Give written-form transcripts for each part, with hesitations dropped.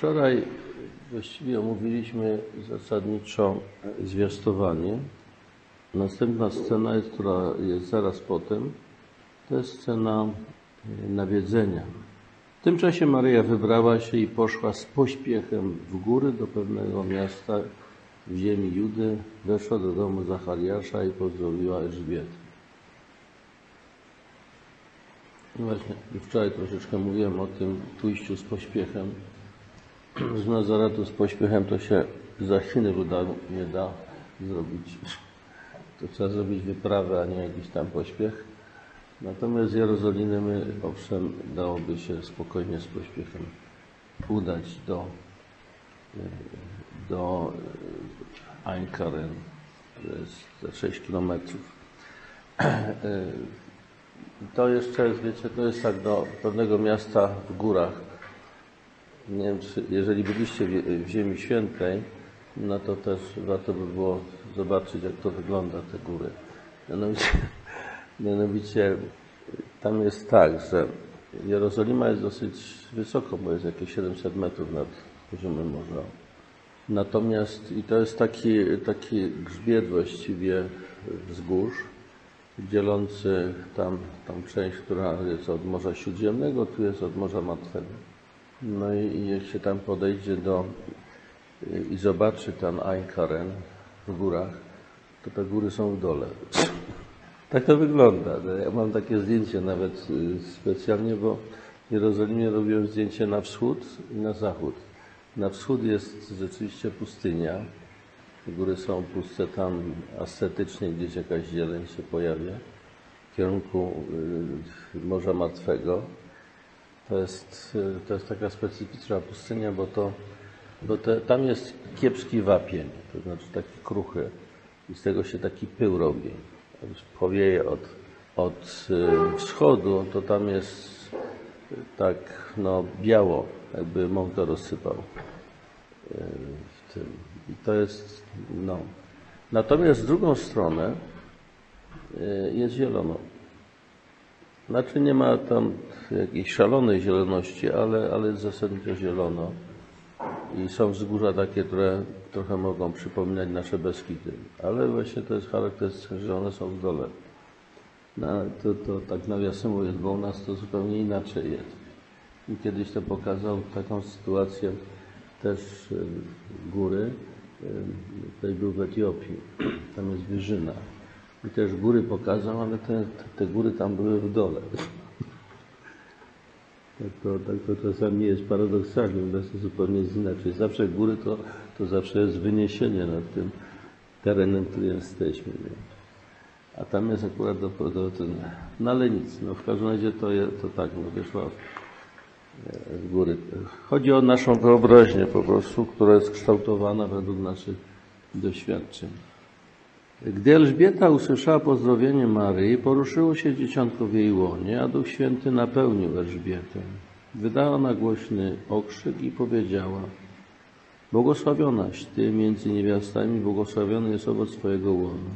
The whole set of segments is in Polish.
Wczoraj właściwie omówiliśmy zasadniczo zwiastowanie. Następna scena, która jest zaraz potem, to jest scena nawiedzenia. W tym czasie Maryja wybrała się i poszła z pośpiechem w góry do pewnego miasta w ziemi Judy, weszła do domu Zachariasza i pozdrowiła Elżbietę. Właśnie wczoraj troszeczkę mówiłem o tym pójściu z pośpiechem. Z Nazaretu z pośpiechem to się za Chiny nie da zrobić. To trzeba zrobić wyprawę, a nie jakiś tam pośpiech. Natomiast z Jerozolimy, owszem, dałoby się spokojnie z pośpiechem udać do Ein Karem, to jest 6 km. To jeszcze jest, wiecie, to jest tak do pewnego miasta w górach. Nie wiem, czy jeżeli byliście w Ziemi Świętej, no to też warto by było zobaczyć, jak to wygląda, te góry. Mianowicie tam jest tak, że Jerozolima jest dosyć wysoko, bo jest jakieś 700 metrów nad poziomem morza. Natomiast, i to jest taki grzbiet właściwie wzgórz, dzielący tam część, która jest od Morza Śródziemnego, tu jest od Morza Martwego. No i jak się tam podejdzie i zobaczy tam Ein Karem w górach, to te góry są w dole. Tak to wygląda. Ja mam takie zdjęcie nawet specjalnie, bo w Jerozolimie robiłem zdjęcie na wschód i na zachód. Na wschód jest rzeczywiście pustynia. Te góry są puste, tam ascetycznie gdzieś jakaś zieleń się pojawia w kierunku Morza Martwego. To jest taka specyficzna pustynia, bo tam jest kiepski wapień, to znaczy taki kruchy i z tego się taki pył robi. Powieje od wschodu, to tam jest tak, no, biało, jakby mąk to rozsypał w tym. I to jest, no. Natomiast z drugą stronę jest zielono. Znaczy nie ma tam jakiejś szalonej zieloności, ale zasadniczo zielono. I są wzgórza takie, które trochę mogą przypominać nasze Beskidy. Ale właśnie to jest charakterystyczne, że one są w dole. No, to tak nawiasem mówiąc, bo u nas to zupełnie inaczej jest. I kiedyś to pokazał taką sytuację też góry. Tutaj był w Etiopii, tam jest wyżyna. I też góry pokazał, ale te góry tam były w dole. Tak to czasami jest paradoksalnie, u nas to zupełnie jest inaczej. Zawsze góry to zawsze jest wyniesienie nad tym terenem, który jesteśmy. A tam jest akurat no ale nic, no w każdym razie to tak, no wyszła w góry. Chodzi o naszą wyobraźnię po prostu, która jest kształtowana według naszych doświadczeń. Gdy Elżbieta usłyszała pozdrowienie Maryi, poruszyło się dzieciątko w jej łonie, a Duch Święty napełnił Elżbietę. Wydała ona głośny okrzyk i powiedziała: Błogosławionaś Ty między niewiastami, błogosławiony jest owoc Twojego łona.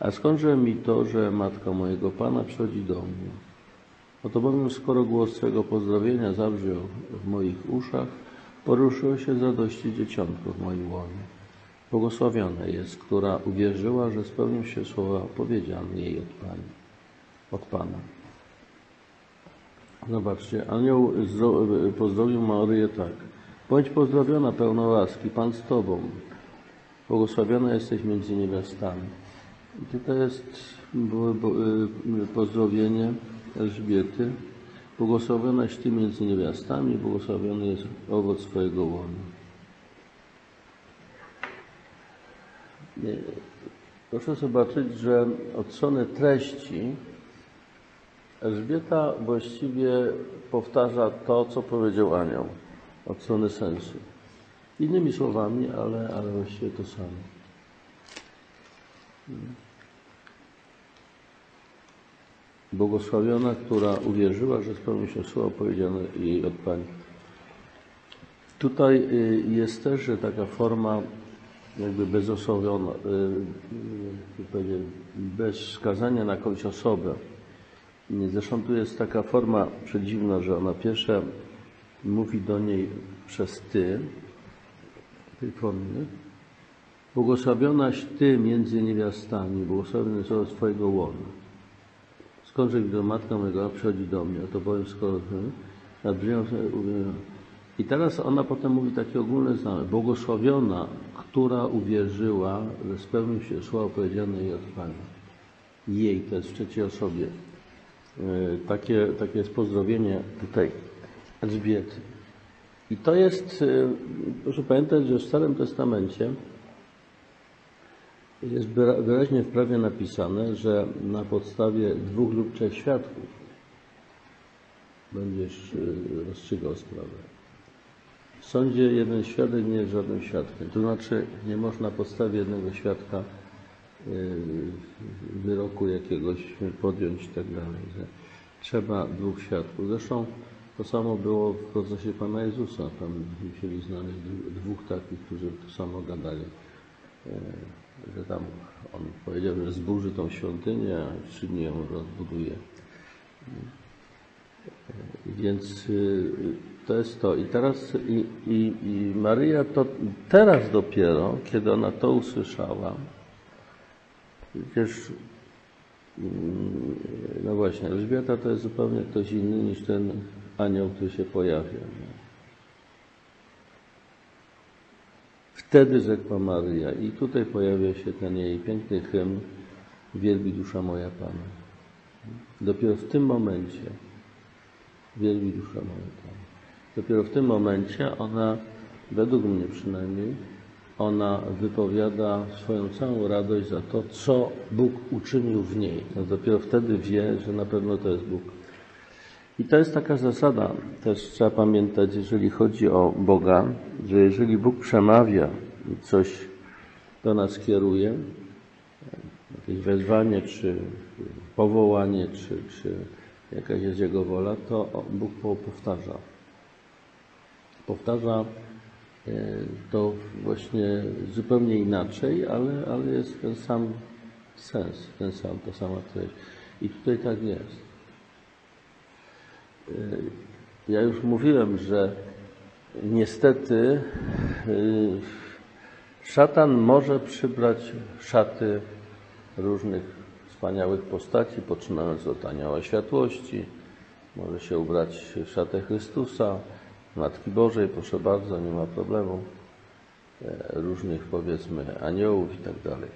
A skądże mi to, że matka mojego Pana przychodzi do mnie? Oto bowiem, skoro głos Twojego pozdrowienia zabrzmiał w moich uszach, poruszyło się z radości dzieciątko w moim łonie. Błogosławiona jest, która uwierzyła, że spełnią się słowa powiedziane jej od Pana. Zobaczcie, anioł pozdrowił Maryję tak. Bądź pozdrowiona, pełna łaski, Pan z Tobą. Błogosławiona jesteś między niewiastami. I tutaj jest pozdrowienie Elżbiety. Błogosławionaś Ty między niewiastami, błogosławiony jest owoc Twojego łona. Proszę zobaczyć, że od strony treści Elżbieta właściwie powtarza to, co powiedział anioł, od strony sensu. Innymi słowami, ale właściwie to samo. Błogosławiona, która uwierzyła, że spełni się słowo powiedziane jej od Pani. Tutaj jest też taka forma jakby bezosobiona, bez wskazania na jakąś osobę. Zresztą tu jest taka forma przedziwna, że ona pierwsze mówi do niej przez ty, trójkonny. Błogosławionaś ty między niewiastami, błogosławiony jest owoc twojego łona. Skądże, gdy matka mojego przychodzi do mnie, to powiem skoro nadbrzmią. I teraz ona potem mówi takie ogólne znamy. Błogosławiona, która uwierzyła, że spełnił się słowa powiedziane jej od Pana. Jej, to jest w trzeciej osobie. Takie jest pozdrowienie tutaj Elżbiety. I to jest, proszę pamiętać, że w Starym Testamencie jest wyraźnie w prawie napisane, że na podstawie 2 lub 3 świadków będziesz rozstrzygał sprawę. W sądzie jeden świadek nie jest żadnym świadkiem. To znaczy nie można na podstawie jednego świadka wyroku jakiegoś podjąć i tak dalej. Trzeba 2 świadków. Zresztą to samo było w procesie Pana Jezusa. Tam musieli znaleźć 2 takich, którzy to samo gadali. Że tam on powiedział, że zburzy tą świątynię, a 3 dni ją rozbuduje. Więc to jest to. I teraz i Maryja to teraz dopiero, kiedy ona to usłyszała, przecież no właśnie, Elżbieta to jest zupełnie ktoś inny niż ten anioł, który się pojawia. Wtedy rzekła Maryja i tutaj pojawia się ten jej piękny hymn Wielbi dusza moja Pana. Dopiero w tym momencie wielbi dusza moja Pana. Dopiero w tym momencie ona, według mnie przynajmniej, ona wypowiada swoją całą radość za to, co Bóg uczynił w niej. No dopiero wtedy wie, że na pewno to jest Bóg. I to jest taka zasada, też trzeba pamiętać, jeżeli chodzi o Boga, że jeżeli Bóg przemawia i coś do nas kieruje, jakieś wezwanie, czy powołanie, czy jakaś jest Jego wola, to Bóg powtarza. Powtarza to właśnie zupełnie inaczej, ale jest ten sam sens, ta sama treść. I tutaj tak jest. Ja już mówiłem, że niestety szatan może przybrać szaty różnych wspaniałych postaci, poczynając od Anioła Światłości, może się ubrać w szatę Chrystusa, Matki Bożej, proszę bardzo, nie ma problemu, różnych powiedzmy aniołów i tak dalej,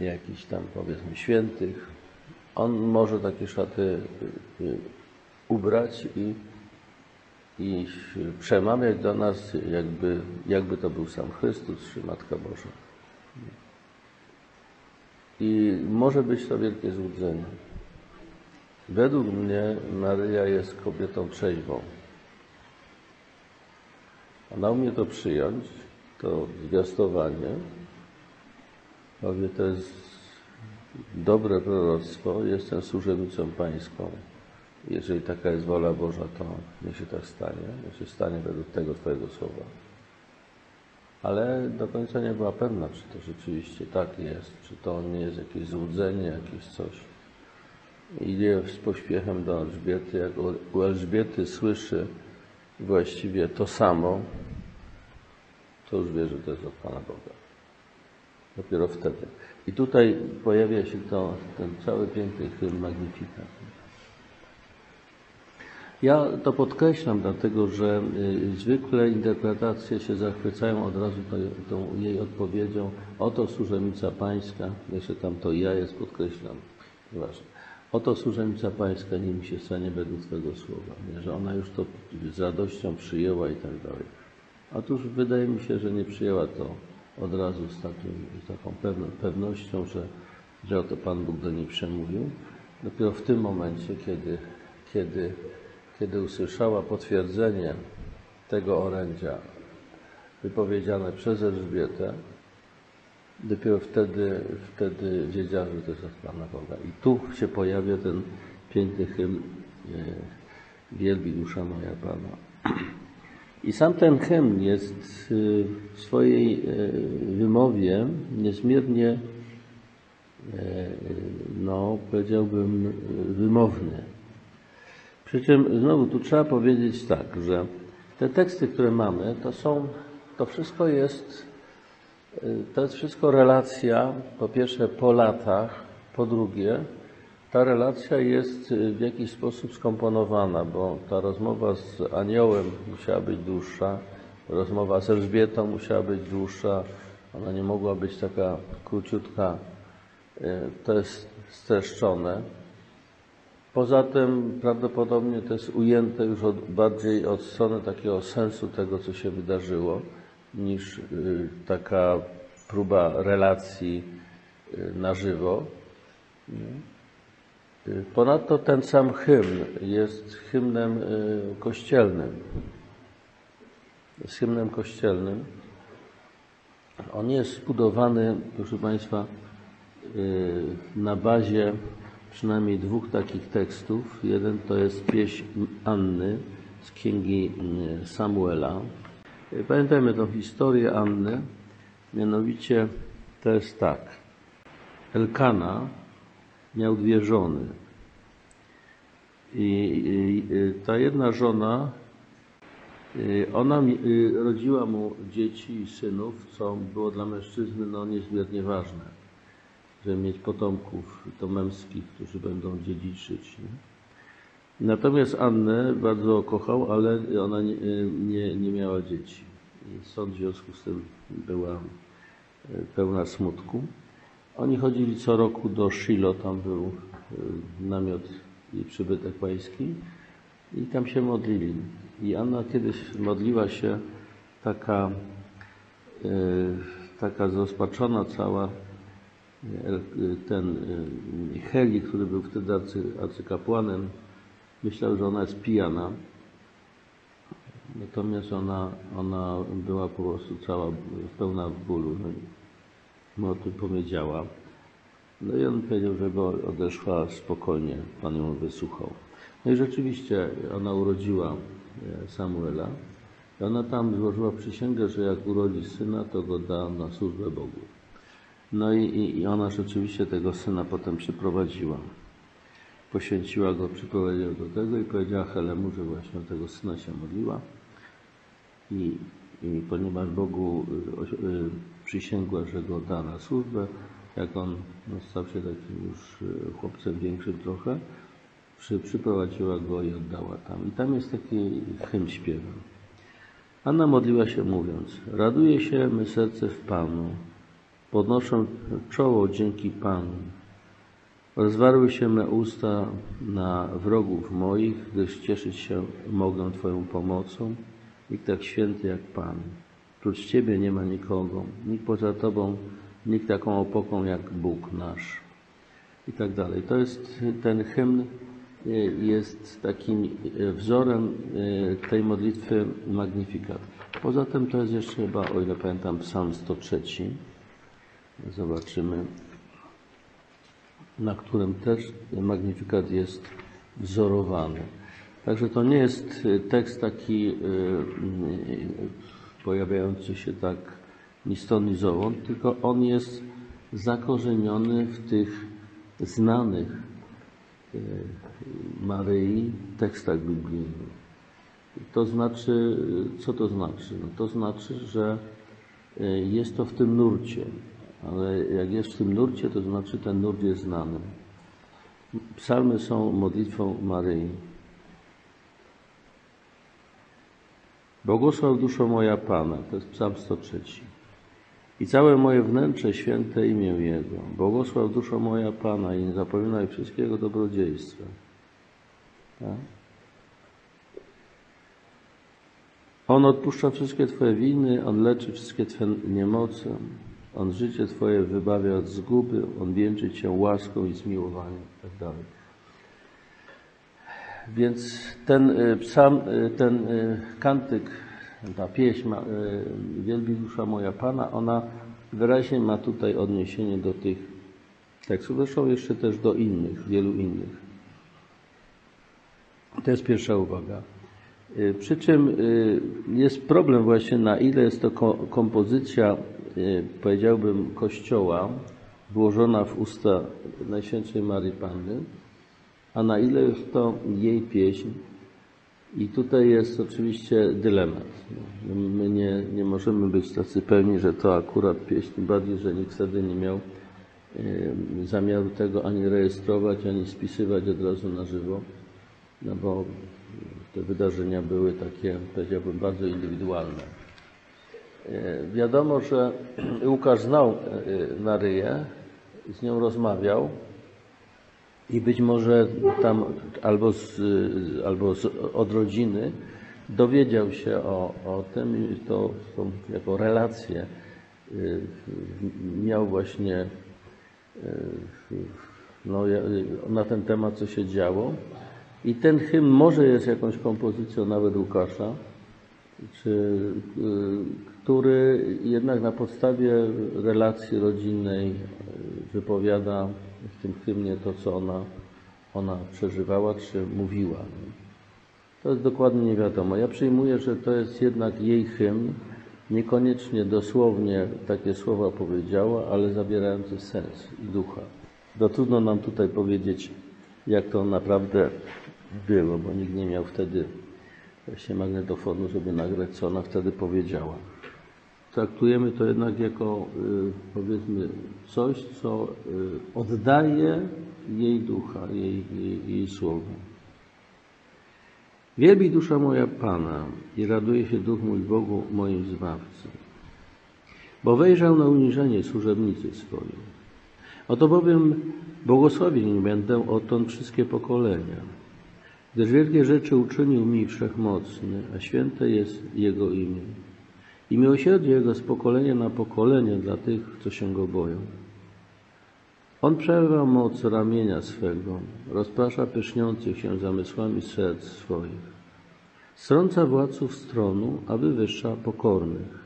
jakichś tam powiedzmy świętych. On może takie szaty ubrać i przemawiać do nas, jakby to był sam Chrystus czy Matka Boża. I może być to wielkie złudzenie. Według mnie Maryja jest kobietą trzeźwą. Ona umie to przyjąć, to zwiastowanie. Powie, to jest dobre proroctwo, jestem służebnicą Pańską. Jeżeli taka jest wola Boża, to niech się tak stanie, niech się stanie według tego Twojego słowa. Ale do końca nie była pewna, czy to rzeczywiście tak jest, czy to nie jest jakieś złudzenie, jakieś coś. Idzie z pośpiechem do Elżbiety, jak u Elżbiety słyszy właściwie to samo, to już wie, że to jest od Pana Boga. Dopiero wtedy. I tutaj pojawia się ten cały piękny hymn Magnificat. Ja to podkreślam, dlatego że zwykle interpretacje się zachwycają od razu tą jej odpowiedzią. Oto służebnica Pańska, jeszcze tam to ja jest, podkreślam, nieważne. Oto służebnica Pańska, nim się stanie według Twojego słowa. Nie? Że ona już to z radością przyjęła i tak dalej. Otóż wydaje mi się, że nie przyjęła to od razu z taką pewnością, że oto Pan Bóg do niej przemówił. Dopiero w tym momencie, kiedy usłyszała potwierdzenie tego orędzia wypowiedziane przez Elżbietę, dopiero wtedy wiedziała, że to jest od Pana Boga. I tu się pojawia ten piękny hymn Wielbi dusza moja Pana. I sam ten hymn jest w swojej wymowie niezmiernie, powiedziałbym, wymowny. Przy czym znowu tu trzeba powiedzieć tak, że te teksty, które mamy, to jest wszystko relacja, po pierwsze po latach, po drugie ta relacja jest w jakiś sposób skomponowana, bo ta rozmowa z aniołem musiała być dłuższa, rozmowa z Elżbietą musiała być dłuższa, ona nie mogła być taka króciutka, to jest streszczone. Poza tym prawdopodobnie to jest ujęte już bardziej od strony takiego sensu tego, co się wydarzyło, niż taka próba relacji na żywo. Ponadto ten sam hymn jest hymnem kościelnym. Jest hymnem kościelnym. On jest zbudowany, proszę Państwa, na bazie przynajmniej dwóch takich tekstów. Jeden to jest pieśń Anny z Księgi Samuela. Pamiętajmy tą historię Anny, mianowicie to jest tak. Elkana miał dwie żony i ta jedna żona, ona rodziła mu dzieci i synów, co było dla mężczyzny niezmiernie ważne, żeby mieć potomków, to męskich, którzy będą dziedziczyć. Nie? Natomiast Annę bardzo kochał, ale ona nie miała dzieci. I stąd w związku z tym była pełna smutku. Oni chodzili co roku do Shilo, tam był namiot i przybytek pański i tam się modlili. I Anna kiedyś modliła się taka zrozpaczona cała. Ten Heli, który był wtedy arcykapłanem, myślał, że ona jest pijana, natomiast ona była po prostu cała pełna bólu, mu o tym powiedziała. No i on powiedział, żeby odeszła spokojnie, Pan ją wysłuchał. No i rzeczywiście ona urodziła Samuela i ona tam złożyła przysięgę, że jak urodzi syna, to go da na służbę Bogu. No i ona rzeczywiście tego syna potem przyprowadziła. Poświęciła go, przyprowadziła do tego i powiedziała Helemu, że właśnie o tego syna się modliła. I ponieważ Bogu przysięgła, że go da na służbę, jak on stał się takim już chłopcem większym trochę, przyprowadziła go i oddała tam. I tam jest taki hymn śpiewa. Anna modliła się mówiąc: raduje się my serce w Panu, podnoszę czoło dzięki Panu. Rozwarły się me usta na wrogów moich, gdyż cieszyć się mogę Twoją pomocą. Nikt tak święty jak Pan. Prócz Ciebie nie ma nikogo. Nikt poza Tobą, nikt taką opoką jak Bóg nasz. I tak dalej. To jest, ten hymn jest takim wzorem tej modlitwy Magnificat. Poza tym to jest jeszcze chyba, o ile pamiętam, Psalm 103. Zobaczymy, na którym też Magnificat jest wzorowany. Także to nie jest tekst taki pojawiający się tak ni stąd, ni zowąd, tylko on jest zakorzeniony w tych znanych Maryi tekstach biblijnych. To znaczy, co to znaczy? No to znaczy, że jest to w tym nurcie. Ale jak jest w tym nurcie, to znaczy ten nurt jest znany. Psalmy są modlitwą Maryi. Błogosław duszo moja Pana, to jest Psalm 103. I całe moje wnętrze święte imię Jego. Błogosław duszo moja Pana i nie zapominaj wszystkiego dobrodziejstwa. Tak? On odpuszcza wszystkie Twoje winy, On leczy wszystkie Twe niemoce. On życie Twoje wybawia od zguby, On wieńczy Cię łaską i zmiłowaniem, itd. Więc ten kantyk, ta pieśń Wielbi dusza moja Pana, ona wyraźnie ma tutaj odniesienie do tych tekstów, zresztą jeszcze też do innych, wielu innych. To jest pierwsza uwaga. Przy czym jest problem właśnie, na ile jest to kompozycja, powiedziałbym, Kościoła, włożona w usta Najświętszej Maryi Panny, a na ile już to jej pieśń. I tutaj jest oczywiście dylemat. My nie możemy być tacy pewni, że to akurat pieśń, bardziej, że nikt wtedy nie miał zamiaru tego ani rejestrować, ani spisywać od razu na żywo, no bo te wydarzenia były takie, powiedziałbym, bardzo indywidualne. Wiadomo, że Łukasz znał Maryję, z nią rozmawiał i być może tam albo od rodziny dowiedział się o tym i tą jako relację miał właśnie na ten temat, co się działo. I ten hymn może jest jakąś kompozycją nawet Łukasza, który jednak na podstawie relacji rodzinnej wypowiada w tym hymnie to, co ona przeżywała czy mówiła. To jest dokładnie nie wiadomo. Ja przyjmuję, że to jest jednak jej hymn, niekoniecznie dosłownie takie słowa powiedziała, ale zawierający sens i ducha. To trudno nam tutaj powiedzieć, jak to naprawdę było, bo nikt nie miał wtedy właśnie magnetofonu, żeby nagrać, co ona wtedy powiedziała. Traktujemy to jednak jako, powiedzmy, coś, co oddaje jej ducha, jej słowa. Wielbi dusza moja Pana i raduje się duch mój Bogu, moim Zbawcy, bo wejrzał na uniżenie służebnicy swojej. Oto bowiem błogosławieni będę odtąd wszystkie pokolenia, gdyż wielkie rzeczy uczynił mi Wszechmocny, a święte jest Jego imię. I miłosierdzie Jego z pokolenia na pokolenie dla tych, co się Go boją. On przerwa moc ramienia swego, rozprasza pyszniących się zamysłami serc swoich. Strąca władców z tronu, a wywyższa pokornych.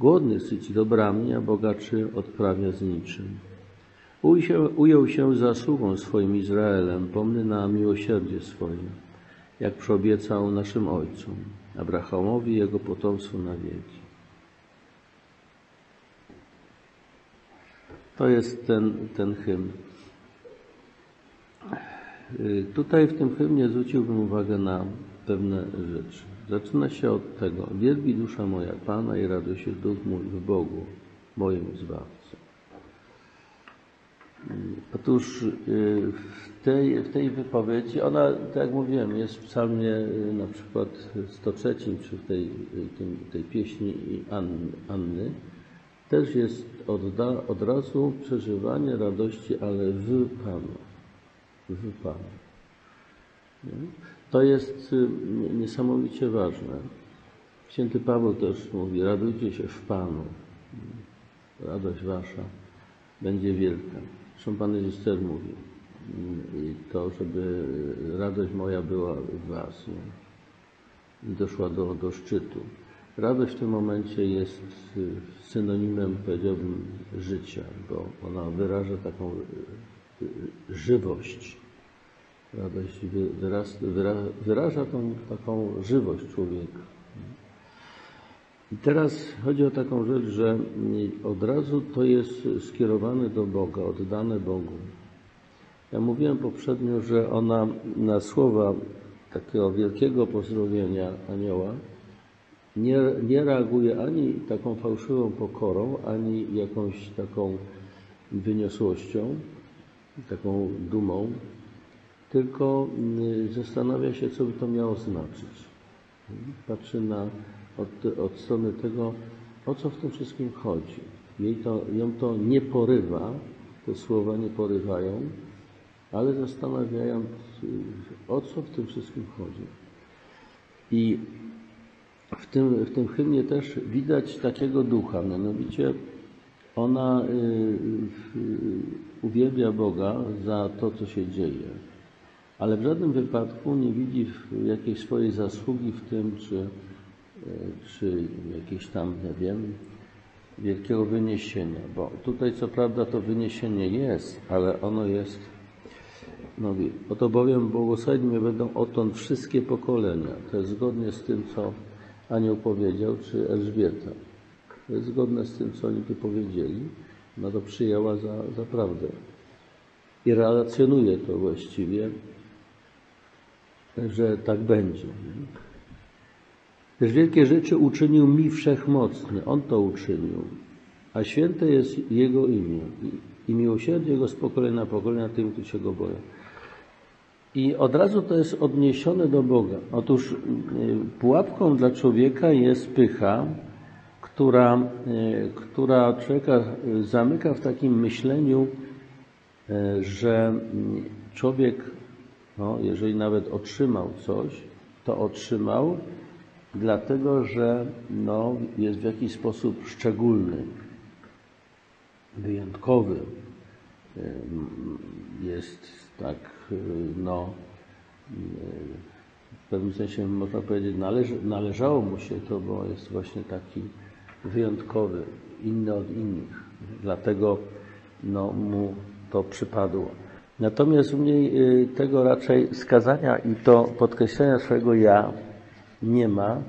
Głodnych syci dobrami, a bogaczy odprawia z niczym. Ujął się zasługą swoim Izraelem, pomny na miłosierdzie swoje, jak przyobiecał naszym ojcom, Abrahamowi i jego potomstwu na wieki. To jest ten hymn. Tutaj w tym hymnie zwróciłbym uwagę na pewne rzeczy. Zaczyna się od tego: wielbi dusza moja Pana i raduj się duch mój w Bogu, moim Zbawcy. Otóż w tej wypowiedzi, ona, tak jak mówiłem, jest w psalmie na przykład 103, czy w tej pieśni Anny, też jest od razu przeżywanie radości, ale w Panu. W Panu. To jest niesamowicie ważne. Święty Paweł też mówi: radujcie się w Panu. Radość wasza będzie wielka. Zresztą Pan Jezus też mówił to, żeby radość moja była w was, nie? I doszła do szczytu. Radość w tym momencie jest synonimem, powiedziałbym, życia, bo ona wyraża taką żywość. Radość wyraża tą taką żywość człowieka. I teraz chodzi o taką rzecz, że od razu to jest skierowane do Boga, oddane Bogu. Ja mówiłem poprzednio, że ona na słowa takiego wielkiego pozdrowienia anioła nie reaguje ani taką fałszywą pokorą, ani jakąś taką wyniosłością, taką dumą, tylko zastanawia się, co by to miało znaczyć. Patrzy na od strony tego, o co w tym wszystkim chodzi. Ją to nie porywa, te słowa nie porywają, ale zastanawiają, o co w tym wszystkim chodzi. I w tym hymnie też widać takiego ducha, mianowicie ona uwielbia Boga za to, co się dzieje, ale w żadnym wypadku nie widzi jakiejś swojej zasługi w tym, czy jakieś tam, nie wiem, wielkiego wyniesienia, bo tutaj co prawda to wyniesienie jest, ale ono jest, no, oto bowiem błogosławieni będą odtąd wszystkie pokolenia. To jest zgodnie z tym, co anioł powiedział, czy Elżbieta. To jest zgodne z tym, co oni tu powiedzieli. Ona to przyjęła za prawdę. i relacjonuje to właściwie, że tak będzie. Też wielkie rzeczy uczynił mi Wszechmocny, On to uczynił, a święte jest Jego imię i miłosierdzie Jego z pokolenia na pokolenia tym, którzy się Go boją. I od razu to jest odniesione do Boga. Otóż pułapką dla człowieka jest pycha, która człowieka zamyka w takim myśleniu, że człowiek, no, jeżeli nawet otrzymał coś, to otrzymał dlatego, że no, jest w jakiś sposób szczególny, wyjątkowy, jest tak, no, w pewnym sensie można powiedzieć, należało mu się to, bo jest właśnie taki wyjątkowy, inny od innych, dlatego no, mu to przypadło. Natomiast u mnie tego raczej skazania i to podkreślenia swojego ja nie ma,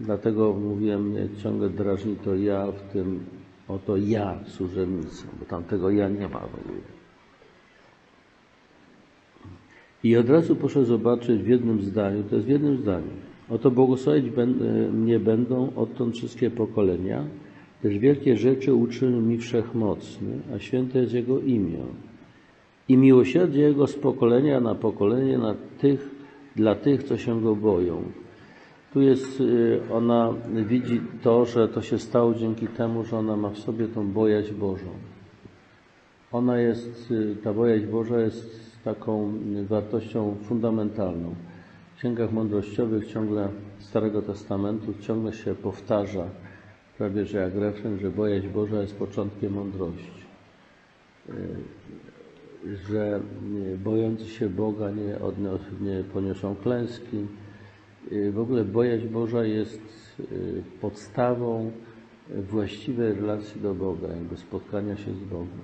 dlatego mówiłem, mnie ciągle drażni to ja w tym oto ja z urzędnicą, bo tamtego ja nie ma w ogóle. I od razu proszę zobaczyć w jednym zdaniu, to jest w jednym zdaniu. Oto błogosławić mnie będą odtąd wszystkie pokolenia, też wielkie rzeczy uczynił mi Wszechmocny, a święte jest Jego imię. I miłosierdzie Jego z pokolenia na pokolenie dla tych, co się Go boją. Tu jest, ona widzi to, że to się stało dzięki temu, że ona ma w sobie tą bojaźń Bożą. Ona jest, ta bojaźń Boża jest taką wartością fundamentalną. W księgach mądrościowych ciągle Starego Testamentu ciągle się powtarza, prawie że jak refren, że bojaźń Boża jest początkiem mądrości. Że bojący się Boga nie poniosą klęski. W ogóle bojaźń Boża jest podstawą właściwej relacji do Boga, jakby spotkania się z Bogiem.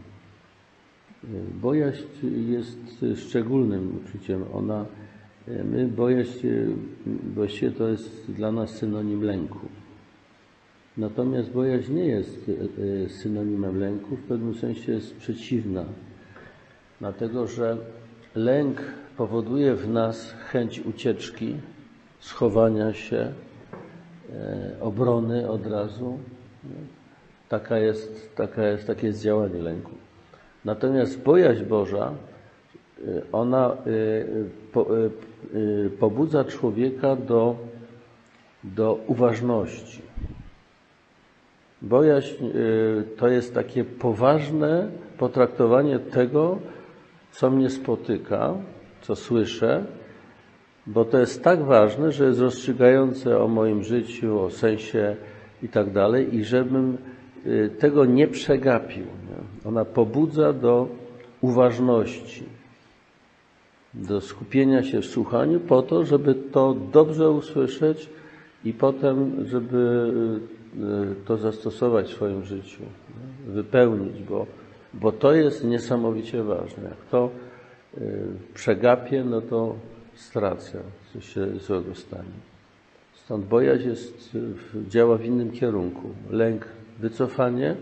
Bojaźń jest szczególnym uczuciem. Bojaźń właściwie to jest dla nas synonim lęku. Natomiast bojaźń nie jest synonimem lęku, w pewnym sensie jest przeciwna. Dlatego, że lęk powoduje w nas chęć ucieczki, schowania się, obrony od razu. Takie jest działanie lęku. Natomiast bojaźń Boża, ona pobudza człowieka do uważności. Bojaźń to jest takie poważne potraktowanie tego, co mnie spotyka, co słyszę, bo to jest tak ważne, że jest rozstrzygające o moim życiu, o sensie i tak dalej, i żebym tego nie przegapił. Ona pobudza do uważności, do skupienia się w słuchaniu po to, żeby to dobrze usłyszeć i potem, żeby to zastosować w swoim życiu, wypełnić, bo to jest niesamowicie ważne. Jak to przegapię, no to stracę, coś się złego stanie. Stąd bojaźń działa w innym kierunku. Lęk, wycofanie,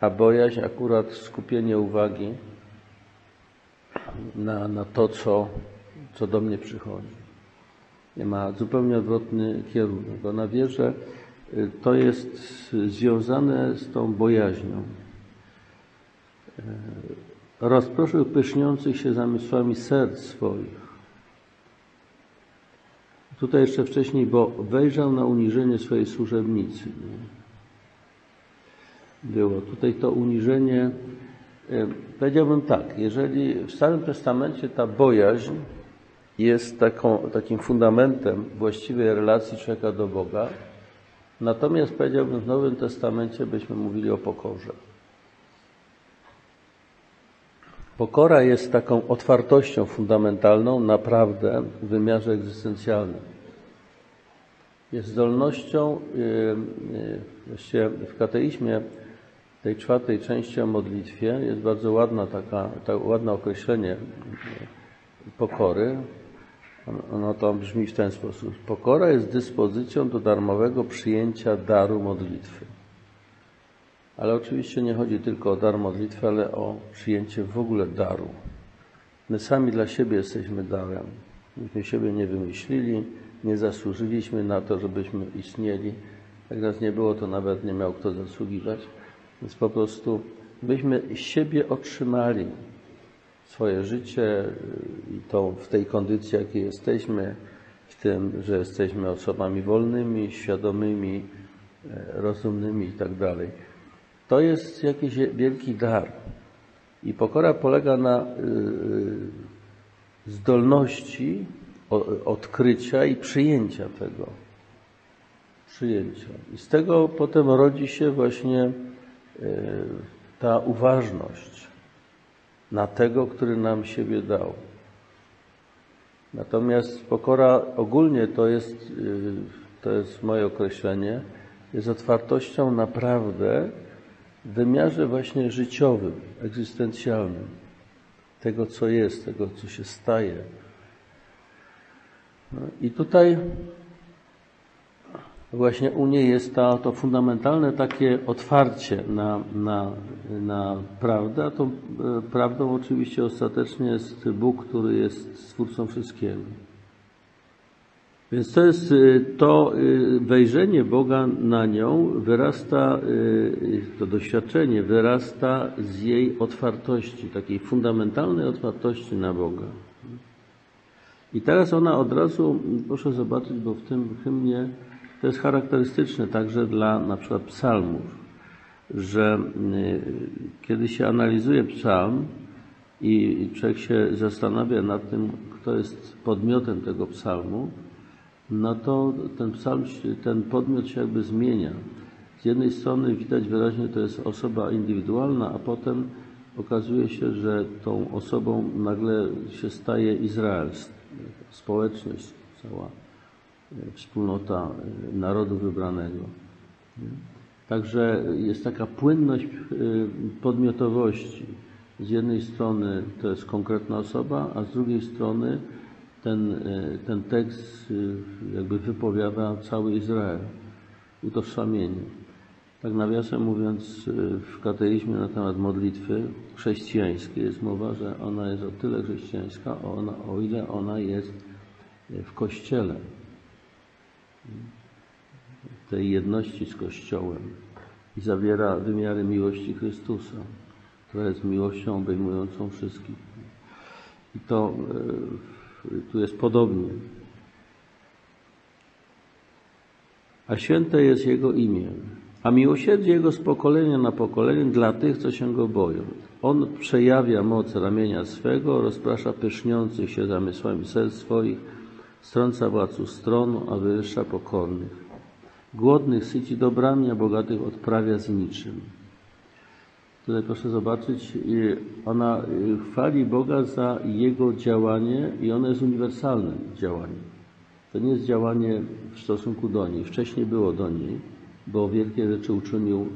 a bojaźń akurat skupienie uwagi na to, co do mnie przychodzi. Ma zupełnie odwrotny kierunek. Ona wie, że to jest związane z tą bojaźnią. Rozproszył pyszniących się zamysłami serc swoich. Tutaj jeszcze wcześniej, bo wejrzał na uniżenie swojej służebnicy. Było tutaj to uniżenie. Powiedziałbym tak, jeżeli w Starym Testamencie ta bojaźń jest takim fundamentem właściwej relacji człowieka do Boga, natomiast powiedziałbym, w Nowym Testamencie byśmy mówili o pokorze. Pokora jest taką otwartością fundamentalną, naprawdę w wymiarze egzystencjalnym. Jest zdolnością, właściwie w kateizmie, tej czwartej części o modlitwie, jest bardzo ładna ładne określenie pokory. Ono to brzmi w ten sposób. Pokora jest dyspozycją do darmowego przyjęcia daru modlitwy. Ale oczywiście nie chodzi tylko o dar modlitwy, ale o przyjęcie w ogóle daru. My sami dla siebie jesteśmy darem. Myśmy siebie nie wymyślili, nie zasłużyliśmy na to, żebyśmy istnieli. Jak nas nie było, to nawet nie miał kto zasługiwać. Więc po prostu byśmy siebie otrzymali, swoje życie i to w tej kondycji, jakiej jesteśmy, w tym, że jesteśmy osobami wolnymi, świadomymi, rozumnymi i tak dalej. To jest jakiś wielki dar. I pokora polega na zdolności odkrycia i przyjęcia tego. Przyjęcia. I z tego potem rodzi się właśnie ta uważność na tego, który nam siebie dał. Natomiast pokora ogólnie to jest moje określenie, jest otwartością naprawdę w wymiarze właśnie życiowym, egzystencjalnym. Tego, co jest, tego, co się staje. No i tutaj właśnie u niej jest to fundamentalne takie otwarcie na prawdę, a tą prawdą oczywiście ostatecznie jest Bóg, który jest Stwórcą wszystkiego. Więc to jest to wejrzenie Boga na nią, wyrasta, to doświadczenie wyrasta z jej otwartości, takiej fundamentalnej otwartości na Boga. I teraz ona od razu, proszę zobaczyć, bo w tym hymnie to jest charakterystyczne także dla na przykład psalmów, że kiedy się analizuje psalm i człowiek się zastanawia nad tym, kto jest podmiotem tego psalmu, no to ten psalm, ten podmiot się jakby zmienia. Z jednej strony widać wyraźnie, to jest osoba indywidualna, a potem okazuje się, że tą osobą nagle się staje Izrael, społeczność cała. Wspólnota narodu wybranego. Także jest taka płynność podmiotowości. Z jednej strony to jest konkretna osoba, a z drugiej strony ten tekst jakby wypowiada cały Izrael. Utożsamienie. Tak nawiasem mówiąc, w katechizmie na temat modlitwy chrześcijańskiej jest mowa, że ona jest o tyle chrześcijańska, o ile ona jest w Kościele. Tej jedności z Kościołem i zawiera wymiary miłości Chrystusa, która jest miłością obejmującą wszystkich. I to tu jest podobnie. A święte jest Jego imię, a miłosierdzie Jego z pokolenia na pokolenie dla tych, co się Go boją. On przejawia moc ramienia swego, rozprasza pyszniących się zamysłami serc swoich, strąca władców stron, a wywyższa pokornych. Głodnych syci dobrami, a bogatych odprawia z niczym. Tutaj proszę zobaczyć, ona chwali Boga za Jego działanie i ono jest uniwersalne działanie. To nie jest działanie w stosunku do niej. Wcześniej było do niej, bo wielkie rzeczy uczynił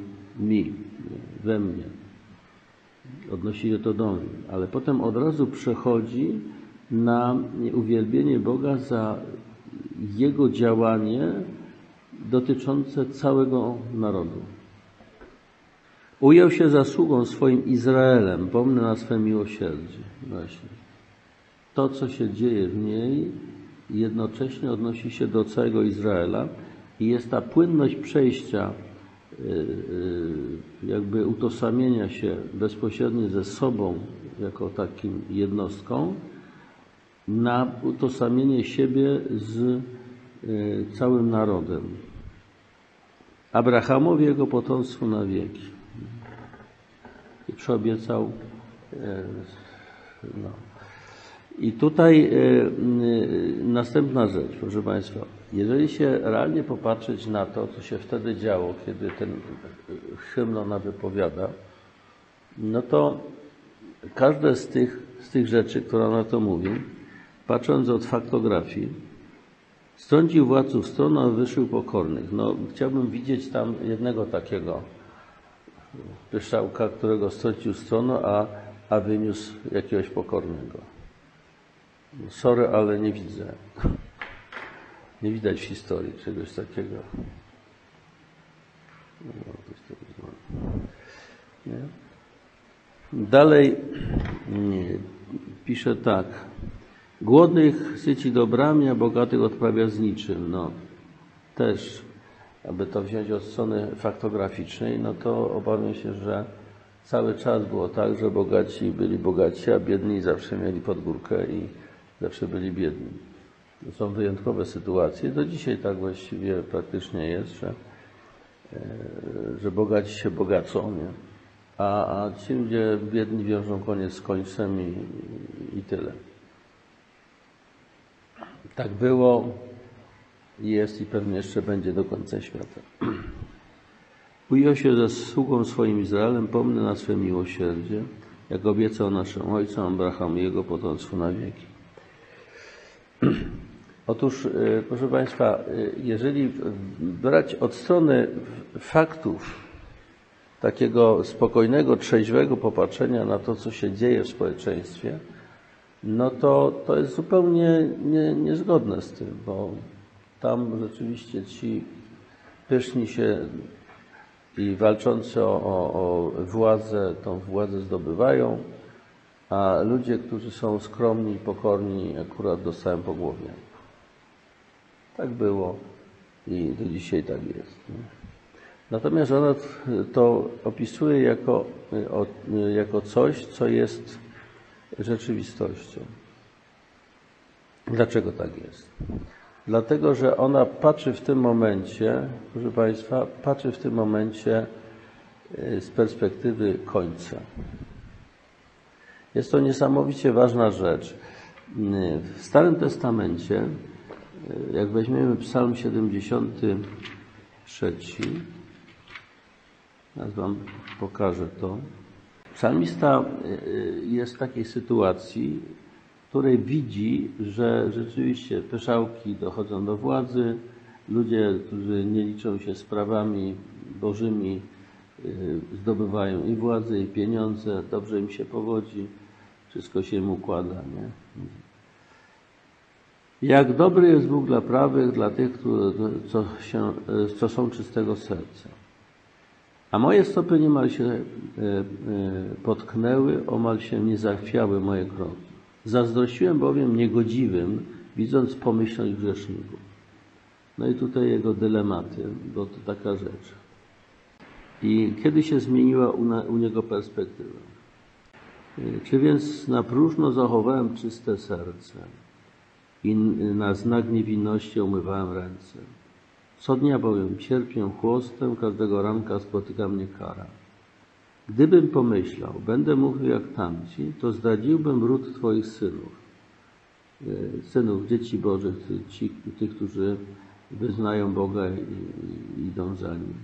mi, we mnie. Odnosi się to do mnie. Ale potem od razu przechodzi na uwielbienie Boga za Jego działanie dotyczące całego narodu. Ujął się zasługą swoim Izraelem, pomnę na swe miłosierdzie. Właśnie. To, co się dzieje w niej, jednocześnie odnosi się do całego Izraela i jest ta płynność przejścia, jakby utożsamienia się bezpośrednio ze sobą, jako takim jednostką, na utożsamienie siebie z całym narodem. Abrahamowi, jego potomstwu na wieki. I przyobiecał. No. I tutaj następna rzecz, proszę Państwa. Jeżeli się realnie popatrzeć na to, co się wtedy działo, kiedy ten hymn ona wypowiada, no to każda z tych rzeczy, które ona to mówi, patrząc od faktografii, strącił władców stron, a wyszył pokornych. No, chciałbym widzieć tam jednego takiego pyszczałka, którego strącił strono, a wyniósł jakiegoś pokornego. Sorry, ale nie widzę. Nie widać w historii czegoś takiego. No, Nie? Dalej pisze tak. Głodnych syci dobrami, a bogatych odprawia z niczym. No, też, aby to wziąć od strony faktograficznej, no to obawiam się, że cały czas było tak, że bogaci byli bogaci, a biedni zawsze mieli pod górkę i zawsze byli biedni. To są wyjątkowe sytuacje. Do dzisiaj tak właściwie praktycznie jest, że bogaci się bogacą, nie? A ci ludzie biedni wiążą koniec z końcem i tyle. Tak było, jest i pewnie jeszcze będzie do końca świata. Ujął się ze sługą swoim Izraelem, pomnę na swe miłosierdzie, jak obiecał naszym ojcom Abraham i jego potomstwu na wieki. Otóż, proszę Państwa, jeżeli brać od strony faktów takiego spokojnego, trzeźwego popatrzenia na to, co się dzieje w społeczeństwie, no to jest zupełnie niezgodne z tym, bo tam rzeczywiście ci pyszni się i walczący o władzę, tą władzę zdobywają, a ludzie, którzy są skromni i pokorni, akurat dostają po głowie. Tak było i do dzisiaj tak jest. Natomiast ona to opisuje jako coś, co jest rzeczywistością. Dlaczego tak jest? Dlatego, że ona patrzy w tym momencie, proszę Państwa, patrzy w tym momencie z perspektywy końca. Jest to niesamowicie ważna rzecz. W Starym Testamencie, jak weźmiemy Psalm 73, teraz Wam pokażę to. Psalmista jest w takiej sytuacji, w której widzi, że rzeczywiście pyszałki dochodzą do władzy, ludzie, którzy nie liczą się z prawami bożymi, zdobywają i władzę, i pieniądze, dobrze im się powodzi, wszystko się im układa, nie? Jak dobry jest Bóg dla prawych, dla tych, co są czystego serca. A moje stopy niemal się potknęły, omal się nie zachwiały moje kroki. Zazdrościłem bowiem niegodziwym, widząc pomyślność grzeszników. No i tutaj jego dylematy, bo to taka rzecz. I kiedy się zmieniła u niego perspektywa? Czy więc na próżno zachowałem czyste serce i na znak niewinności umywałem ręce? Co dnia bowiem cierpię chłostę, każdego ranka spotyka mnie kara. Gdybym pomyślał, będę mówił jak tamci, to zdradziłbym ród Twoich synów dzieci Bożych, tych, którzy wyznają Boga i idą za Nim.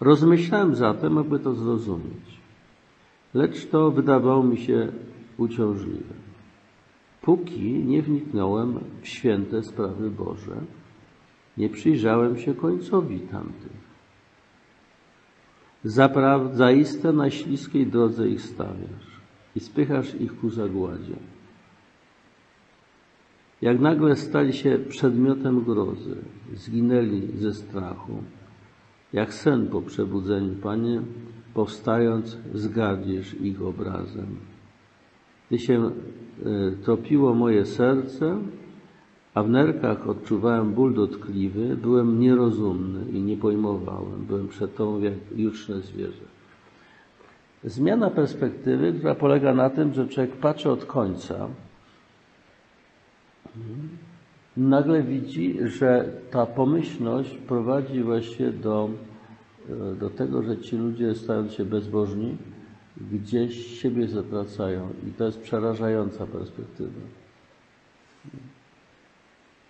Rozmyślałem zatem, aby to zrozumieć, lecz to wydawało mi się uciążliwe. Póki nie wniknąłem w święte sprawy Boże, nie przyjrzałem się końcowi tamtych. Zaiste na śliskiej drodze ich stawiasz i spychasz ich ku zagładzie. Jak nagle stali się przedmiotem grozy, zginęli ze strachu. Jak sen po przebudzeniu, Panie, powstając, zgardzisz ich obrazem. Gdy się tropiło moje serce, a w nerkach odczuwałem ból dotkliwy, byłem nierozumny i nie pojmowałem, byłem przed Tobą jak juczne zwierzę. Zmiana perspektywy, która polega na tym, że człowiek patrzy od końca, nagle widzi, że ta pomyślność prowadzi właśnie do tego, że ci ludzie, stając się bezbożni, gdzieś siebie zatracają i to jest przerażająca perspektywa.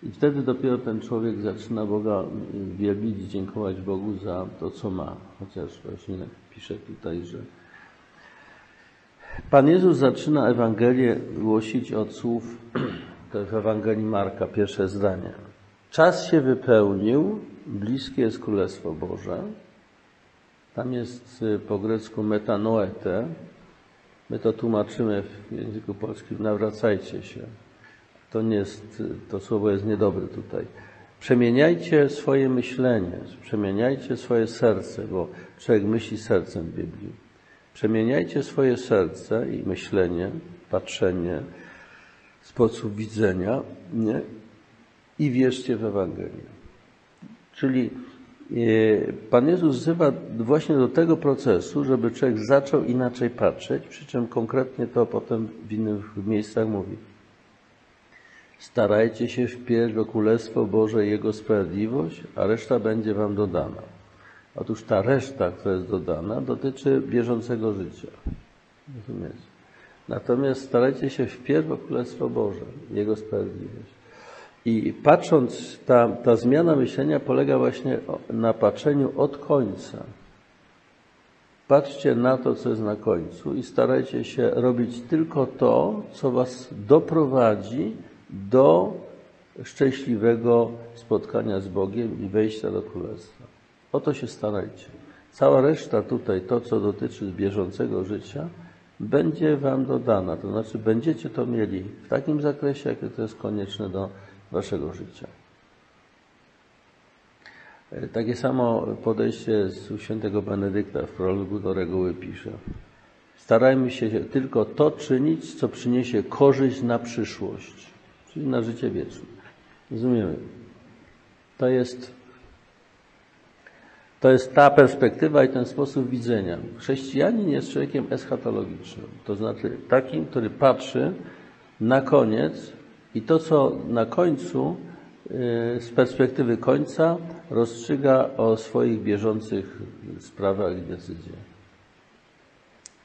I wtedy dopiero ten człowiek zaczyna Boga wielbić i dziękować Bogu za to, co ma. Chociaż właśnie pisze tutaj, że Pan Jezus zaczyna Ewangelię głosić od słów, to w Ewangelii Marka, pierwsze zdanie. Czas się wypełnił, bliskie jest Królestwo Boże. Tam jest po grecku metanoete. My to tłumaczymy w języku polskim, nawracajcie się. To słowo jest niedobre tutaj. Przemieniajcie swoje myślenie, przemieniajcie swoje serce, bo człowiek myśli sercem w Biblii. Przemieniajcie swoje serce i myślenie, patrzenie, sposób widzenia, nie? I wierzcie w Ewangelię. Czyli Pan Jezus wzywa właśnie do tego procesu, żeby człowiek zaczął inaczej patrzeć, przy czym konkretnie to potem w innych miejscach mówi. Starajcie się wpierw o Królestwo Boże i Jego sprawiedliwość, a reszta będzie wam dodana. Otóż ta reszta, która jest dodana, dotyczy bieżącego życia. Rozumiecie? Natomiast starajcie się wpierw o Królestwo Boże i Jego sprawiedliwość. I patrząc, ta zmiana myślenia polega właśnie na patrzeniu od końca. Patrzcie na to, co jest na końcu i starajcie się robić tylko to, co was doprowadzi do szczęśliwego spotkania z Bogiem i wejścia do Królestwa. O to się starajcie. Cała reszta tutaj, to co dotyczy bieżącego życia, będzie wam dodana. To znaczy będziecie to mieli w takim zakresie, jakie to jest konieczne do waszego życia. Takie samo podejście u świętego Benedykta w prologu do reguły pisze. Starajmy się tylko to czynić, co przyniesie korzyść na przyszłość, czyli na życie wieczne. Rozumiemy? To jest ta perspektywa i ten sposób widzenia. Chrześcijanin jest człowiekiem eschatologicznym, to znaczy takim, który patrzy na koniec i to, co na końcu, z perspektywy końca, rozstrzyga o swoich bieżących sprawach i decyzjach.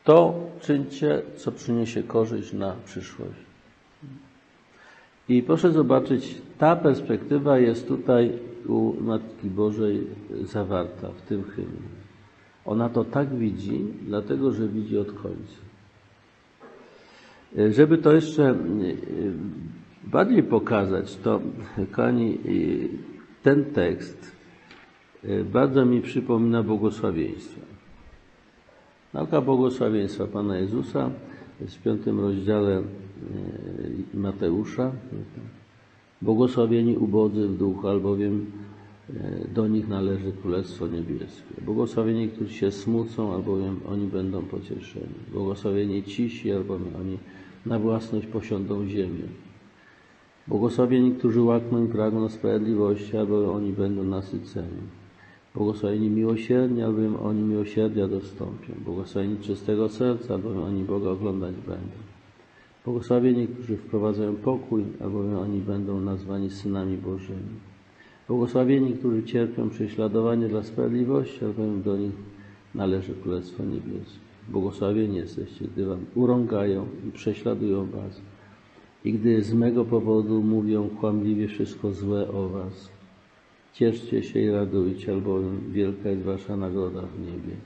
To czyńcie, co przyniesie korzyść na przyszłość. I proszę zobaczyć, ta perspektywa jest tutaj u Matki Bożej zawarta w tym hymnie. Ona to tak widzi, dlatego że widzi od końca. Żeby to jeszcze bardziej pokazać, to kochani, ten tekst bardzo mi przypomina błogosławieństwa. Nauka błogosławieństwa Pana Jezusa w 5 rozdziale Mateusza. Błogosławieni ubodzy w duchu, albowiem do nich należy Królestwo Niebieskie. Błogosławieni, którzy się smucą, albowiem oni będą pocieszeni. Błogosławieni cisi, albowiem oni na własność posiądą ziemię. Błogosławieni, którzy łakną i pragną sprawiedliwości, albowiem oni będą nasyceni. Błogosławieni miłosierni, albowiem oni miłosierdzia dostąpią. Błogosławieni czystego serca, albowiem oni Boga oglądać będą. Błogosławieni, którzy wprowadzają pokój, albowiem oni będą nazwani synami Bożymi. Błogosławieni, którzy cierpią prześladowanie dla sprawiedliwości, albowiem do nich należy Królestwo Niebieskie. Błogosławieni jesteście, gdy wam urągają i prześladują was, i gdy z mego powodu mówią kłamliwie wszystko złe o was. Cieszcie się i radujcie, albowiem wielka jest wasza nagroda w niebie.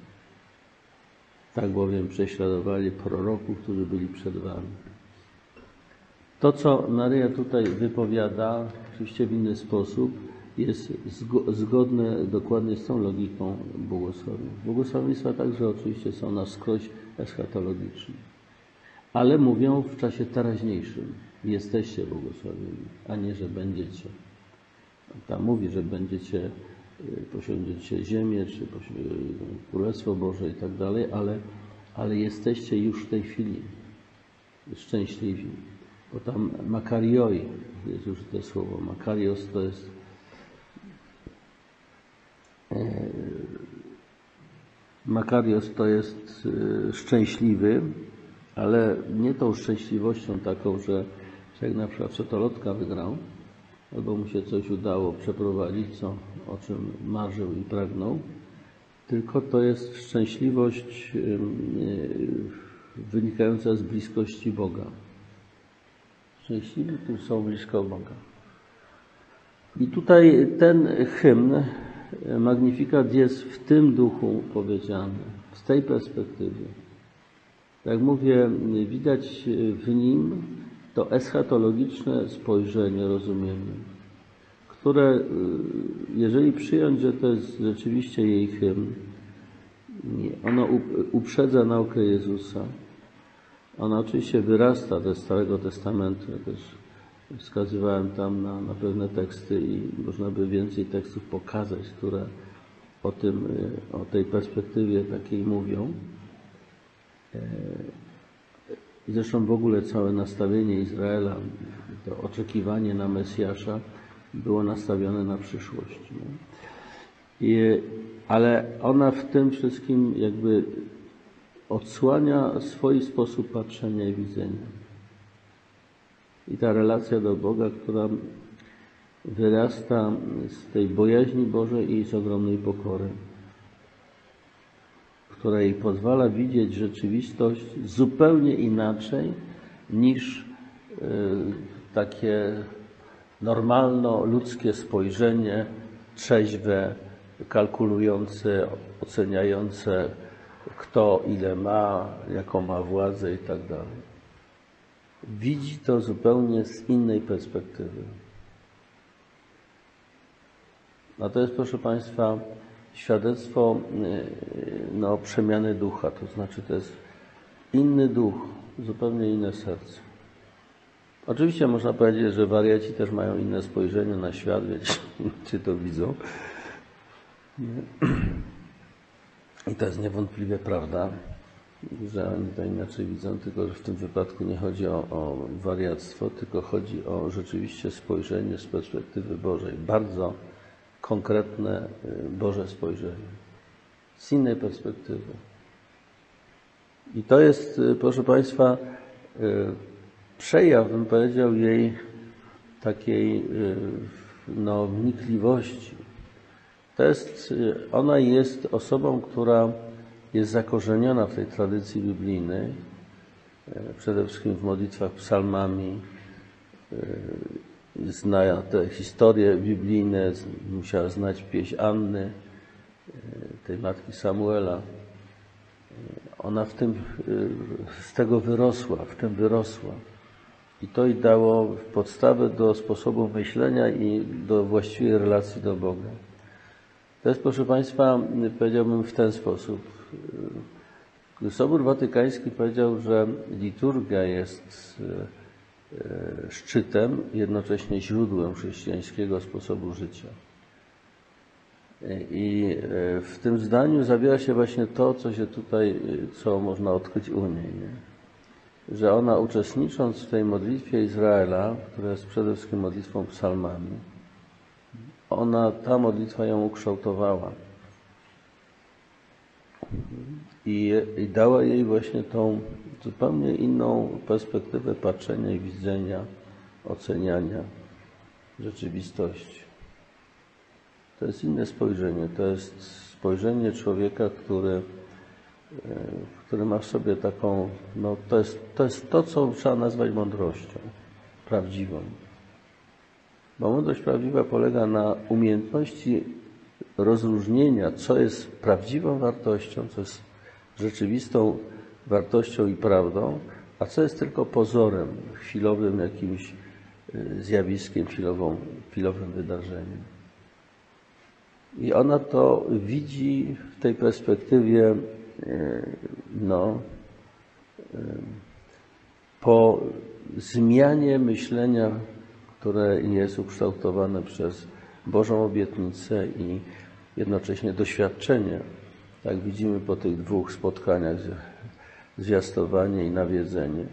Tak bowiem prześladowali proroków, którzy byli przed wami. To, co Maryja tutaj wypowiada, oczywiście w inny sposób, jest zgodne dokładnie z tą logiką błogosławieństwa. Błogosławieństwa także oczywiście są na wskroś eschatologiczne, ale mówią w czasie teraźniejszym. Jesteście błogosławieni, a nie, że będziecie. Tam mówi, że będziecie, posiądziecie ziemię, czy Królestwo Boże i tak dalej, ale jesteście już w tej chwili szczęśliwi. Bo tam makarioi jest już to słowo. Makarios to jest makarios to jest szczęśliwy, ale nie tą szczęśliwością taką, że jak na przykład Sotolotka wygrał, albo mu się coś udało przeprowadzić, co, o czym marzył i pragnął, tylko to jest szczęśliwość wynikająca z bliskości Boga. Szczęśliwi, którzy są blisko Boga. I tutaj ten hymn, Magnificat, jest w tym duchu powiedziany, z tej perspektywy. Jak mówię, widać w nim to eschatologiczne spojrzenie, rozumienie, które, jeżeli przyjąć, że to jest rzeczywiście jej hymn, ono uprzedza naukę Jezusa. Ona oczywiście wyrasta ze Starego Testamentu, ja też wskazywałem tam na pewne teksty i można by więcej tekstów pokazać, które o tej perspektywie takiej mówią. I zresztą w ogóle całe nastawienie Izraela, to oczekiwanie na Mesjasza było nastawione na przyszłość. Ale ona w tym wszystkim jakby odsłania swój sposób patrzenia i widzenia. I ta relacja do Boga, która wyrasta z tej bojaźni Bożej i z ogromnej pokory, która jej pozwala widzieć rzeczywistość zupełnie inaczej niż takie normalno-ludzkie spojrzenie, trzeźwe, kalkulujące, oceniające, kto ile ma, jaką ma władzę i tak dalej. Widzi to zupełnie z innej perspektywy. A to jest, proszę Państwa, świadectwo no, przemiany ducha. To znaczy, to jest inny duch, zupełnie inne serce. Oczywiście można powiedzieć, że wariaci też mają inne spojrzenie na świat, więc czy to widzą. I to jest niewątpliwie prawda, że oni to inaczej widzą, tylko że w tym wypadku nie chodzi o wariactwo, tylko chodzi o rzeczywiście spojrzenie z perspektywy Bożej. Bardzo konkretne Boże spojrzenie. Z innej perspektywy. I to jest, proszę Państwa, przejaw, bym powiedział, jej takiej no, wnikliwości. To jest, ona jest osobą, która jest zakorzeniona w tej tradycji biblijnej, przede wszystkim w modlitwach psalmami, zna te historie biblijne, musiała znać pieśń Anny, tej matki Samuela. Ona w tym, z tego wyrosła, w tym wyrosła. I to jej dało podstawę do sposobu myślenia i do właściwej relacji do Boga. To jest, proszę Państwa, powiedziałbym w ten sposób. Sobór Watykański powiedział, że liturgia jest szczytem, jednocześnie źródłem chrześcijańskiego sposobu życia. I w tym zdaniu zawiera się właśnie to, co się tutaj, co można odkryć u niej. Nie? Że ona uczestnicząc w tej modlitwie Izraela, która jest przede wszystkim modlitwą psalmami, ona, ta modlitwa ją ukształtowała. I dała jej właśnie tą zupełnie inną perspektywę patrzenia i widzenia, oceniania rzeczywistości. To jest inne spojrzenie. To jest spojrzenie człowieka, który ma w sobie taką... No, to jest to, co trzeba nazwać mądrością prawdziwą. Bo mądrość prawdziwa polega na umiejętności rozróżnienia, co jest prawdziwą wartością, co jest rzeczywistą wartością i prawdą, a co jest tylko pozorem, chwilowym jakimś zjawiskiem, chwilowym wydarzeniem. I ona to widzi w tej perspektywie no, po zmianie myślenia, które jest ukształtowane przez Bożą obietnicę i jednocześnie doświadczenie. Tak widzimy po tych dwóch spotkaniach, zwiastowanie i nawiedzenie.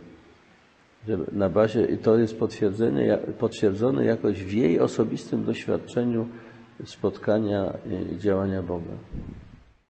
Że na bazie, i to jest potwierdzone jakoś w jej osobistym doświadczeniu spotkania i działania Boga.